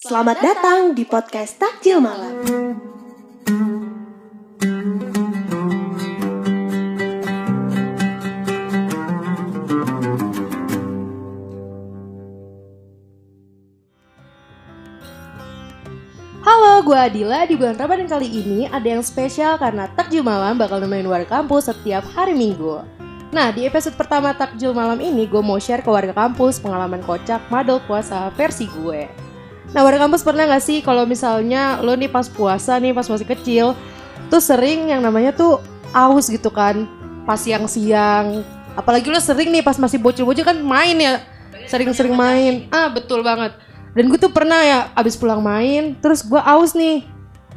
Selamat datang di Podcast Takjil Malam. Halo, gue Adila. Di bulan Ramadan kali ini ada yang spesial karena Takjil Malam bakal nemenin Warga Kampus setiap hari Minggu. Nah, di episode pertama Takjil Malam ini gue mau share ke Warga Kampus pengalaman kocak madol puasa versi gue. Nah, Warga Kampus pernah gak sih kalau misalnya lo nih pas puasa nih, pas masih kecil tuh sering yang namanya tuh aus gitu kan, pas siang-siang. Apalagi lo sering nih pas masih bocil-bocil kan main ya, sering-sering main. Ah, betul banget. Dan gue tuh pernah ya abis pulang main, terus gue aus nih.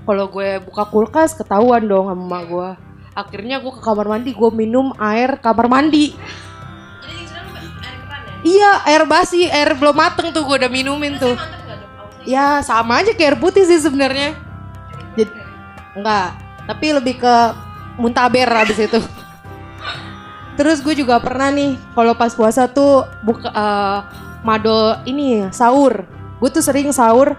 Kalau gue buka kulkas ketahuan dong sama emak gue. Akhirnya gue ke kamar mandi, gue minum air kamar mandi. Jadi sebenernya air keran ya? Iya, air basi, air belum mateng tuh gue udah minumin tuh. Ya sama aja kayak air putih sih sebenarnya. Enggak, tapi lebih ke muntaber abis itu. Terus gue juga pernah nih kalau pas puasa tuh buka madol ini sahur. Gue tuh sering sahur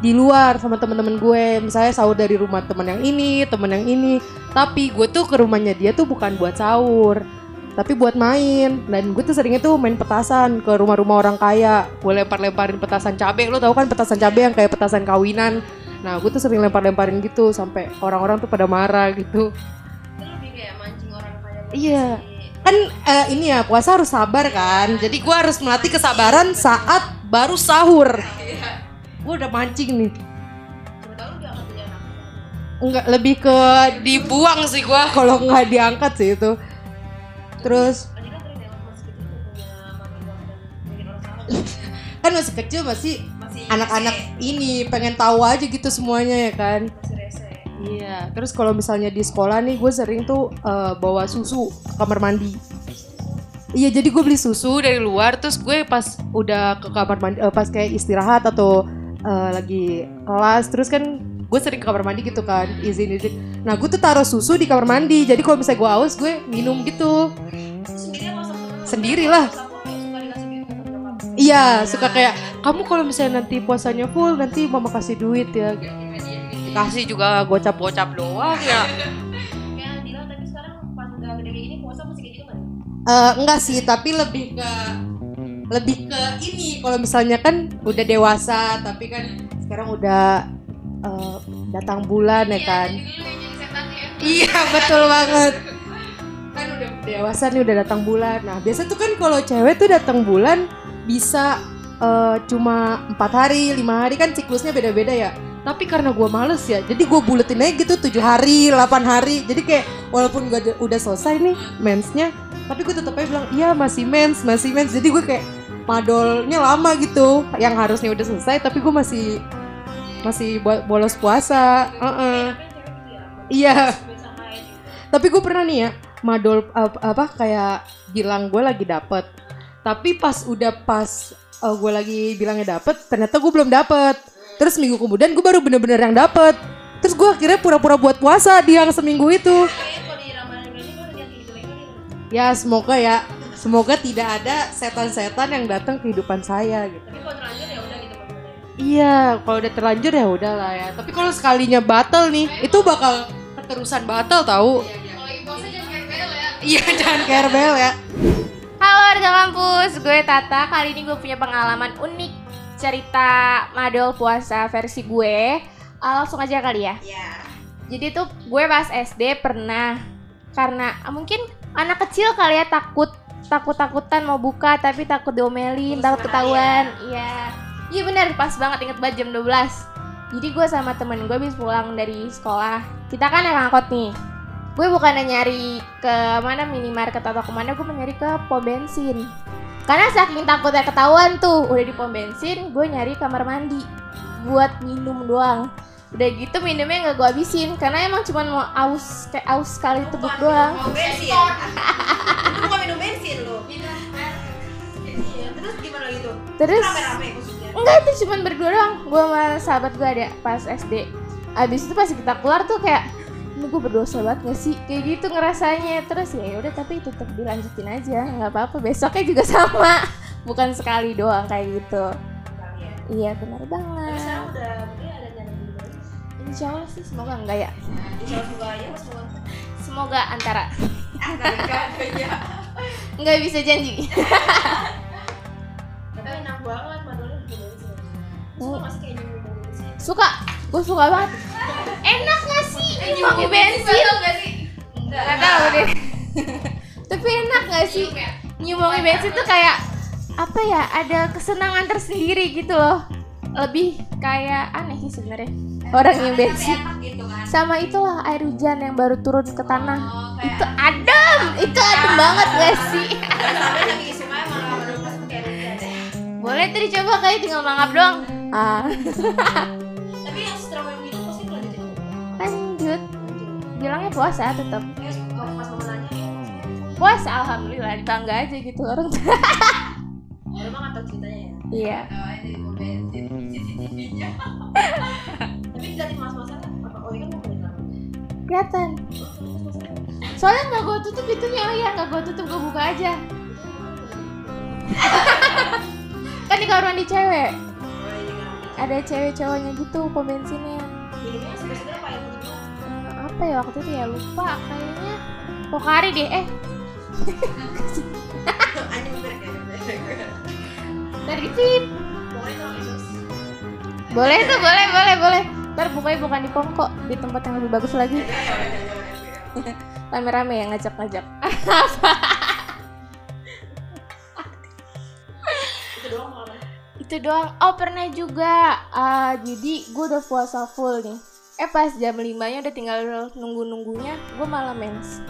di luar sama temen-temen gue. Misalnya sahur dari rumah temen yang ini, temen yang ini. Tapi gue tuh ke rumahnya dia tuh bukan buat sahur, tapi buat main. Dan gue tuh seringnya tuh main petasan ke rumah-rumah orang kaya. Gue lempar-lemparin petasan cabai. Lo tau kan petasan cabai yang kayak petasan kawinan. Nah, gue tuh sering lempar-lemparin gitu sampai orang-orang tuh pada marah gitu. Itu lebih kayak mancing orang kaya. Iya. Kan ini ya, puasa harus sabar kan. Jadi gue harus melatih kesabaran saat baru sahur. Gue udah mancing nih. Enggak, lebih ke dibuang sih gue kalau nggak diangkat sih itu. Terus kan masih kecil masih anak-anak ini pengen tahu aja gitu semuanya ya kan. Iya. Terus kalau misalnya di sekolah nih gue sering tuh bawa susu ke kamar mandi. Iya, jadi gue beli susu dari luar. Terus gue pas udah ke kamar mandi, pas kayak istirahat atau lagi kelas, terus kan gue sering ke kamar mandi gitu kan, izin-izin. Nah, gue tuh taruh susu di kamar mandi. Jadi kalau misalnya gue haus, gue minum gitu. Sendiri lah. Iya, suka kayak, kamu kalau misalnya nanti puasanya full, nanti mama kasih duit ya. Kasih juga gocap-gocap doang ya. Kayak Dila, tapi sekarang pas udah gede kayak gini, puasa masih kayak gitu kan? Enggak sih, tapi lebih ke ini. Kalau misalnya kan udah dewasa, tapi kan sekarang udah datang bulan ya kan. Iya, betul banget. Kan udah dewasa nih, udah datang bulan. Nah, biasa tuh kan kalau cewek tuh datang bulan bisa cuma 4 hari, 5 hari kan siklusnya beda-beda ya. Tapi karena gue males ya, jadi gue buletin aja gitu 7 hari, 8 hari. Jadi kayak walaupun gue udah selesai nih mensnya, tapi gue tetep aja bilang, iya masih mens. Jadi gue kayak madolnya lama gitu. Yang harusnya udah selesai tapi gue masih bolos puasa. Iya. Tapi gue pernah nih ya madol apa kayak bilang gue lagi dapet, tapi pas gue lagi bilangnya dapet, ternyata gue belum dapet. Terus minggu kemudian gue baru bener-bener yang dapet. Terus gue akhirnya pura-pura buat puasa di yang seminggu itu. Ya semoga ya, semoga tidak ada setan-setan yang datang kehidupan saya gitu. Tapi kalau terlanjur ya udah. Iya, kalau udah terlanjur ya udahlah ya. Tapi kalau sekalinya batal nih, itu bakal keterusan batal tahu. Kalau imposnya jangan kerbel ya. Iya, jangan kerbel ya. Halo warga kampus, gue Tata. Kali ini gue punya pengalaman unik cerita madol puasa versi gue. Langsung aja kali ya. Iya. Jadi tuh gue pas SD pernah, karena mungkin anak kecil kali ya takut-takutan mau buka tapi takut diomelin, takut ketahuan. Iya. Iya benar, pas banget, inget banget jam 12. Jadi gue sama temen gue habis pulang dari sekolah. Kita kan naik angkot nih. Gue bukan nyari ke mana minimarket atau kemana, gue nyari ke pom bensin. Karena saking takutnya ketahuan tuh, udah di pom bensin, gue nyari kamar mandi buat minum doang. Udah gitu minumnya nggak gue habisin, karena emang cuma mau aus sekali teguk doang. Pom bensin. Lu mau minum bensin lu. Terus gimana gitu? Terus rame-rame. Enggak, itu cuma berdua doang, gue sama sahabat gue ada pas SD. Abis itu pas kita keluar tuh kayak, ini gue berdosa banget gak sih? Kayak gitu ngerasanya. Terus ya udah, tapi tetap dilanjutin aja, gak apa-apa, besoknya juga sama. Bukan sekali doang kayak gitu. Iya benar banget. Terus sekarang Insya Allah sih, semoga enggak ya. Insya Allah semoga ya, semoga antara. Enggak bisa janji. Tapi enak banget, madunya begini aja. Suka masih kayak gini sih. Suka, gue suka banget. Enak nggak sih? Ini pakai bensin nggak sih? Nggak tahu deh. Tapi enak nggak sih? Nyumbangin bensin tuh kayak apa ya? Ada kesenangan tersendiri gitu loh. Lebih kayak aneh sih sebenarnya orang yang bensin gitu kan. Sama itulah air hujan yang baru turun ke tanah. Itu adem, banget nggak sih? Sampai lagi semua malah baru pas kayak gitu. Boleh tuh dicoba kali, tinggal mangap doang. Tapi yang strawberry itu pasti lanjut. Bilangnya puasa tetap. Puasa alhamdulillah, di tangga aja gitu orang. Orang nggak tahu ceritanya ya. Iya. Tapi dari mas-masan apa Oya mau beli apa? Kelihatan. Soalnya nggak gue tutup pintunya, Oya nggak gue tutup, gue buka aja. Kan di kamar mandi cewek. Ada cewek cowoknya gitu pom bensinnya. Dirinya sebenarnya apa yang lupa? Apa ya waktu itu ya lupa kayaknya. Pokari deh Dari tip. Boleh tuh, boleh. Ntar bukanya bukan di Pongko, di tempat yang lebih bagus lagi. Rame-rame ya ngajak-ngajak. Itu doang. Oh pernah juga. Jadi gue udah puasa full nih. Pas jam 5-nya udah tinggal nunggu-nunggunya, gue malah mens.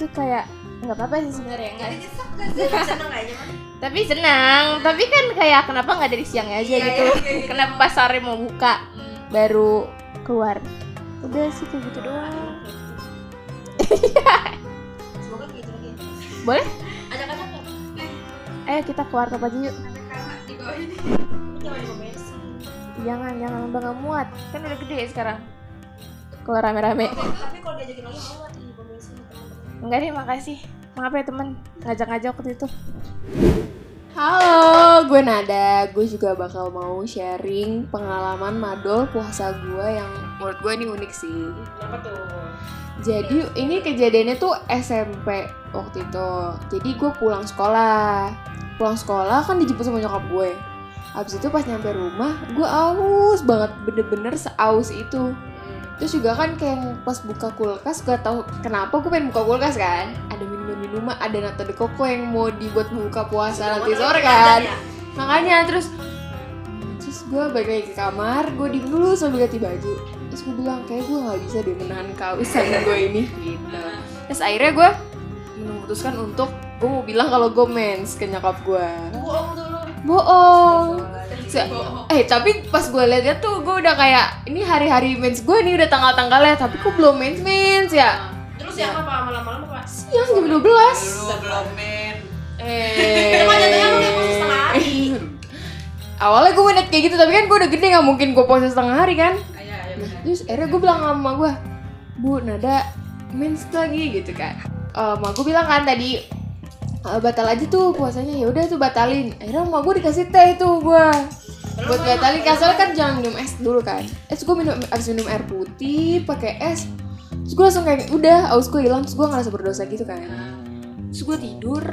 Itu kayak nggak apa-apa sih sebenarnya. Tapi senang, tapi kan kayak kenapa nggak dari siangnya aja gitu? Kenapa pas sore mau buka baru keluar? Udah sih kayak gitu doang. Semoga gitu lagi. Boleh? Ajak-ajak ya. Ayo kita keluar tempat yuk. Di bawah ini. Jangan Mbak nggak muat. Kan udah gede ya sekarang. Keluar rame-rame. Tapi kalau diajakin lagi muat di komisi. Enggak deh, makasih. Maaf ya temen, ngajak-ngajak waktu itu. Halo, gue Nada. Gue juga bakal mau sharing pengalaman madol puasa gue yang menurut gue ini unik sih. Kenapa tuh? Jadi ini kejadiannya tuh SMP waktu itu. Jadi gue pulang sekolah. Pulang sekolah kan dijemput sama nyokap gue. Abis itu pas nyampe rumah, gue aus banget, bener-bener seaus itu. Terus juga kan kayak pas buka kulkas, gak tau kenapa gue pengen buka kulkas kan. Ada minuman, ada nata de coco yang mau dibuat membuka puasa nanti sore kan. Makanya terus gue balik lagi ke kamar, gue diem dulu sambil ganti baju. Terus gue bilang, kayak gue gak bisa deh menahan kausan gue ini gitu. Terus akhirnya gue memutuskan untuk gue mau bilang kalau gue mens ke nyokap gue. Boong. Tapi pas gue lihat tuh gue udah kayak ini hari-hari mens gue nih, udah tanggal-tanggalnya, tapi gue belum mens ya. Terus siang apa malam-malam apa? Siang jam 12. Belum mens. Cuma jatuhnya lu puasa setengah hari. Awalnya gue menet kayak gitu, tapi kan gue udah gede enggak mungkin gue puasa setengah hari kan. Iya. Terus akhirnya gue bilang sama mama gue, "Bu, Nada mens lagi" gitu kan. Mama gue bilang kan tadi batal aja tuh puasanya, ya udah tuh batalin. Akhirnya sama gue dikasih teh tuh gue buat batalin, kasar kan jangan minum es dulu kan. Gue abis minum air putih pakai es. Terus gue langsung kayak udah aus gue hilang, terus gue ngerasa berdosa gitu kan. Terus gue tidur.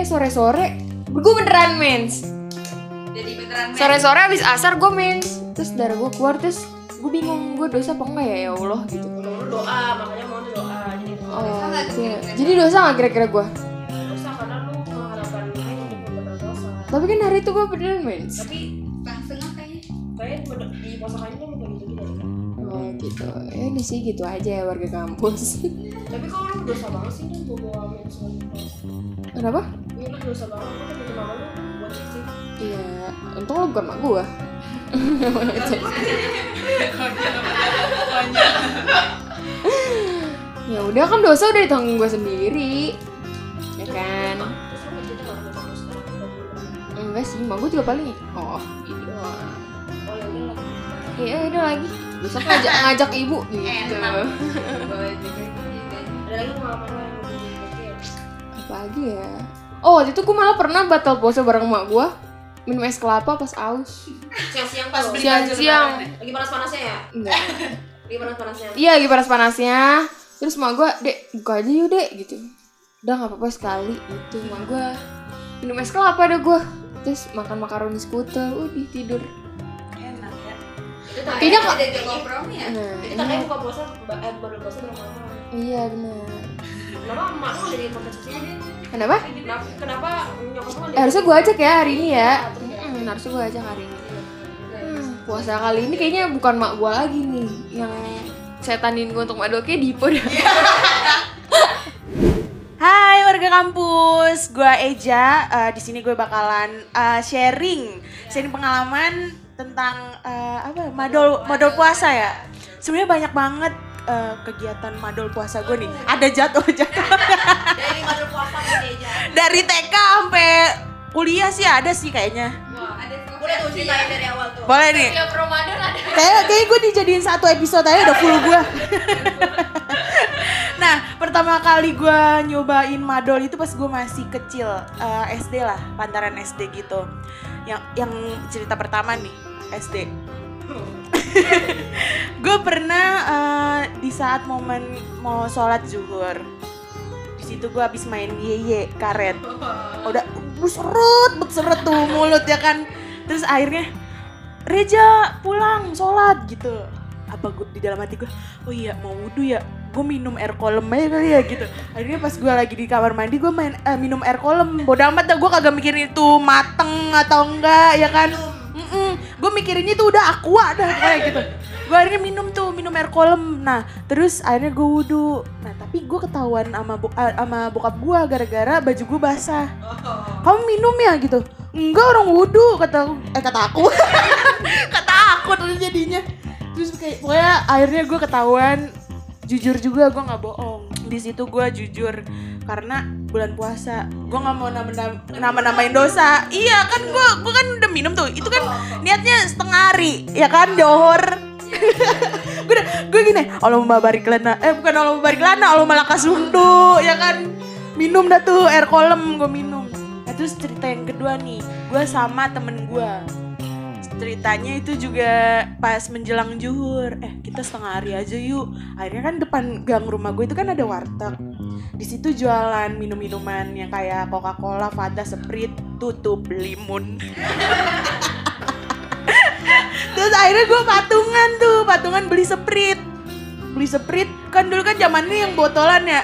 Sore-sore gue beneran mens. Jadi beneran mens. Sore-sore abis asar gue mens. Terus darah gue keluar, terus gue bingung gue dosa apa enggak ya, ya Allah gitu. Lu doa, makanya mau doa. Jadi dosa nggak kira-kira gue? Tapi kan hari itu gue beneran mens. Tapi langsungnya kayaknya di puasa kayaknya tuh udah gitu dari kan. Oh gitu, ya udah sih gitu aja ya warga kampus. Tapi kalau lu dosa banget sih lu bawa mens lagi. Kenapa? Iya lu dosa banget, lu kan cuma mama lu buat sih. Iya, untung lu bukan mak gue. Ya udah kan dosa udah ditanggung gue sendiri, ya kan? Enggak sih, mak gue juga paling ini lagi besok ngajak ibu gitu. Ada lagi pengalaman lo yang lebih penting? Apa lagi ya? Waktu itu gue malah pernah batal puasa bareng mak gue, minum es kelapa pas aus. Siang-siang pas beli baju lebaran. Lagi panas-panasnya ya? Enggak. Lagi panas-panasnya. Iya, lagi panas-panasnya. Terus mak gue, "Dek, buka aja yuk, Dek," gitu. "Udah enggak apa-apa sekali." Gitu. Mak gue minum es kelapa deh gue. Terus makan makaroni skutel, udah tidur. Enak ya. Itu kayaknya ada kompromi ya. Kita kayak buka puasa baru puasa lama-lama. Iya, benar. Kenapa mak lu dari kompetisinya dia? Kenapa? Kenapa nyokap lu? Harusnya gue ajak ya hari ini ya. Harusnya gue ajak hari ini. Puasa kali ini kayaknya bukan mak gue lagi nih yang setanin gue untuk mak gue, kayak Dipo dah. Hai warga kampus, gue Eja. Di sini gue bakalan sharing pengalaman tentang madol puasa ya. Sebenarnya banyak banget kegiatan madol puasa gue nih. Ada jadwal. Dari madol puasa gue Eja. Dari TK sampai kuliah sih ada sih kayaknya. Wah, ada tuh. Boleh tuh ceritain dari awal tuh. Boleh nih. Setiap Ramadan ada. Kayak gue dijadiin satu episode aja udah full gue. Nah, pertama kali gue nyobain madol itu pas gue masih kecil, SD lah, pantaran SD gitu. Yang cerita pertama nih, SD. Gue pernah di saat momen mau sholat zuhur. Di situ gue habis main yeye karet. Udah berserut tuh mulut ya kan. Terus akhirnya Reja pulang sholat gitu. Apa gue di dalam hati gue, oh iya mau wudu ya, gue minum air kolam aja kali ya gitu. Akhirnya pas gue lagi di kamar mandi gue minum air kolam. Bodoh amat dah, gue kagak mikirin itu mateng atau enggak ya kan. Gue mikirinnya itu udah aqua dah kayak gitu. Gue akhirnya minum air kolam. Nah terus akhirnya gue wudu. Nah tapi gue ketahuan sama bokap gue gara-gara baju gue basah. "Kamu minum ya?" gitu. "Enggak, orang wudu," kata aku terus jadinya. Terus kayak pokoknya akhirnya gue ketahuan. Jujur juga gue nggak bohong. Di situ gue jujur karena bulan puasa gue nggak mau namain dosa. Iya kan gue kan udah minum tuh. Itu kan niatnya setengah hari ya kan, johor. gue gini, Allahumma barik lana, bukan Allahumma barik lana, Allahumma lakasundu ya kan. Minum dah tuh air kolam, gue minum. Nah terus cerita yang kedua nih, gue sama temen gue. Ceritanya itu juga pas menjelang zuhur. Kita setengah hari aja yuk. Akhirnya kan depan gang rumah gue itu kan ada warteg. Di situ jualan minum-minuman yang kayak Coca-Cola, Fanta, Sprite, tutup limun. Terus akhirnya gue patungan beli Sprite kan dulu kan zamannya yang botolan ya.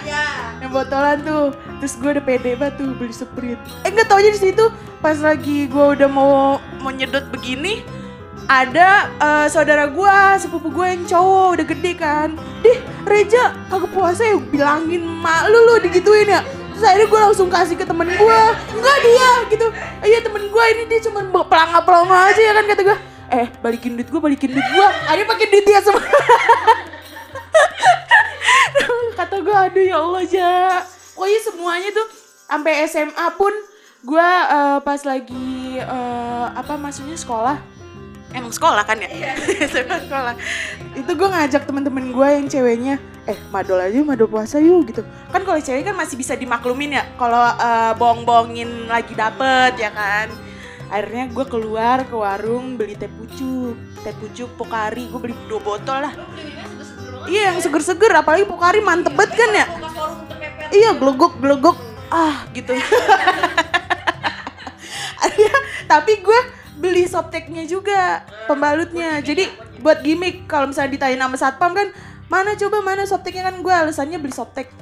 Yang botolan tuh. Terus gue udah pede banget tuh beli Sprite. Nggak tau aja di situ pas lagi gue udah mau nyedot begini, ada saudara gue, sepupu gue yang cowok udah gede kan. "Dih, Reja kagak puasa ya, bilangin mak lu digituin ya." Terus akhirnya gue langsung kasih ke temen gue. "Enggak dia," gitu. "Iya temen gue ini, dia cuma pelanga-pelanga aja ya kan," kata gue. Balikin duit gue. Akhirnya pakai duit dia semua. Kata gue, aduh ya Allah ja. Pokoknya semuanya tuh sampai SMA pun gue pas lagi maksudnya sekolah. Emang sekolah kan ya? SMA sekolah. Itu gue ngajak teman-teman gue yang ceweknya, madol aja, madol puasa yuk gitu. Kan kalau cewek kan masih bisa dimaklumin ya, kalau bohong-bohongin lagi dapet ya kan. Akhirnya gue keluar ke warung beli teh pucuk Pokari, gue beli 2 botol lah. Iya yang seger-seger, apalagi Pokari mantep banget kan ya. Iya glogok gitu. Tapi gue beli softteknya juga, pembalutnya. Jadi buat gimmick kalau misalnya ditanya nama satpam kan, mana softteknya kan, gue alasannya beli softek.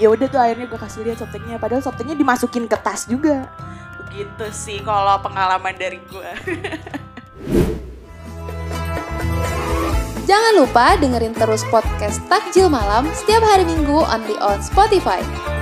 Ya udah tuh akhirnya gue kasih lihat softteknya, padahal softteknya dimasukin ke tas juga. Begitu sih kalau pengalaman dari gue. Jangan lupa dengerin terus podcast Takjil Malam setiap hari Minggu only on Spotify.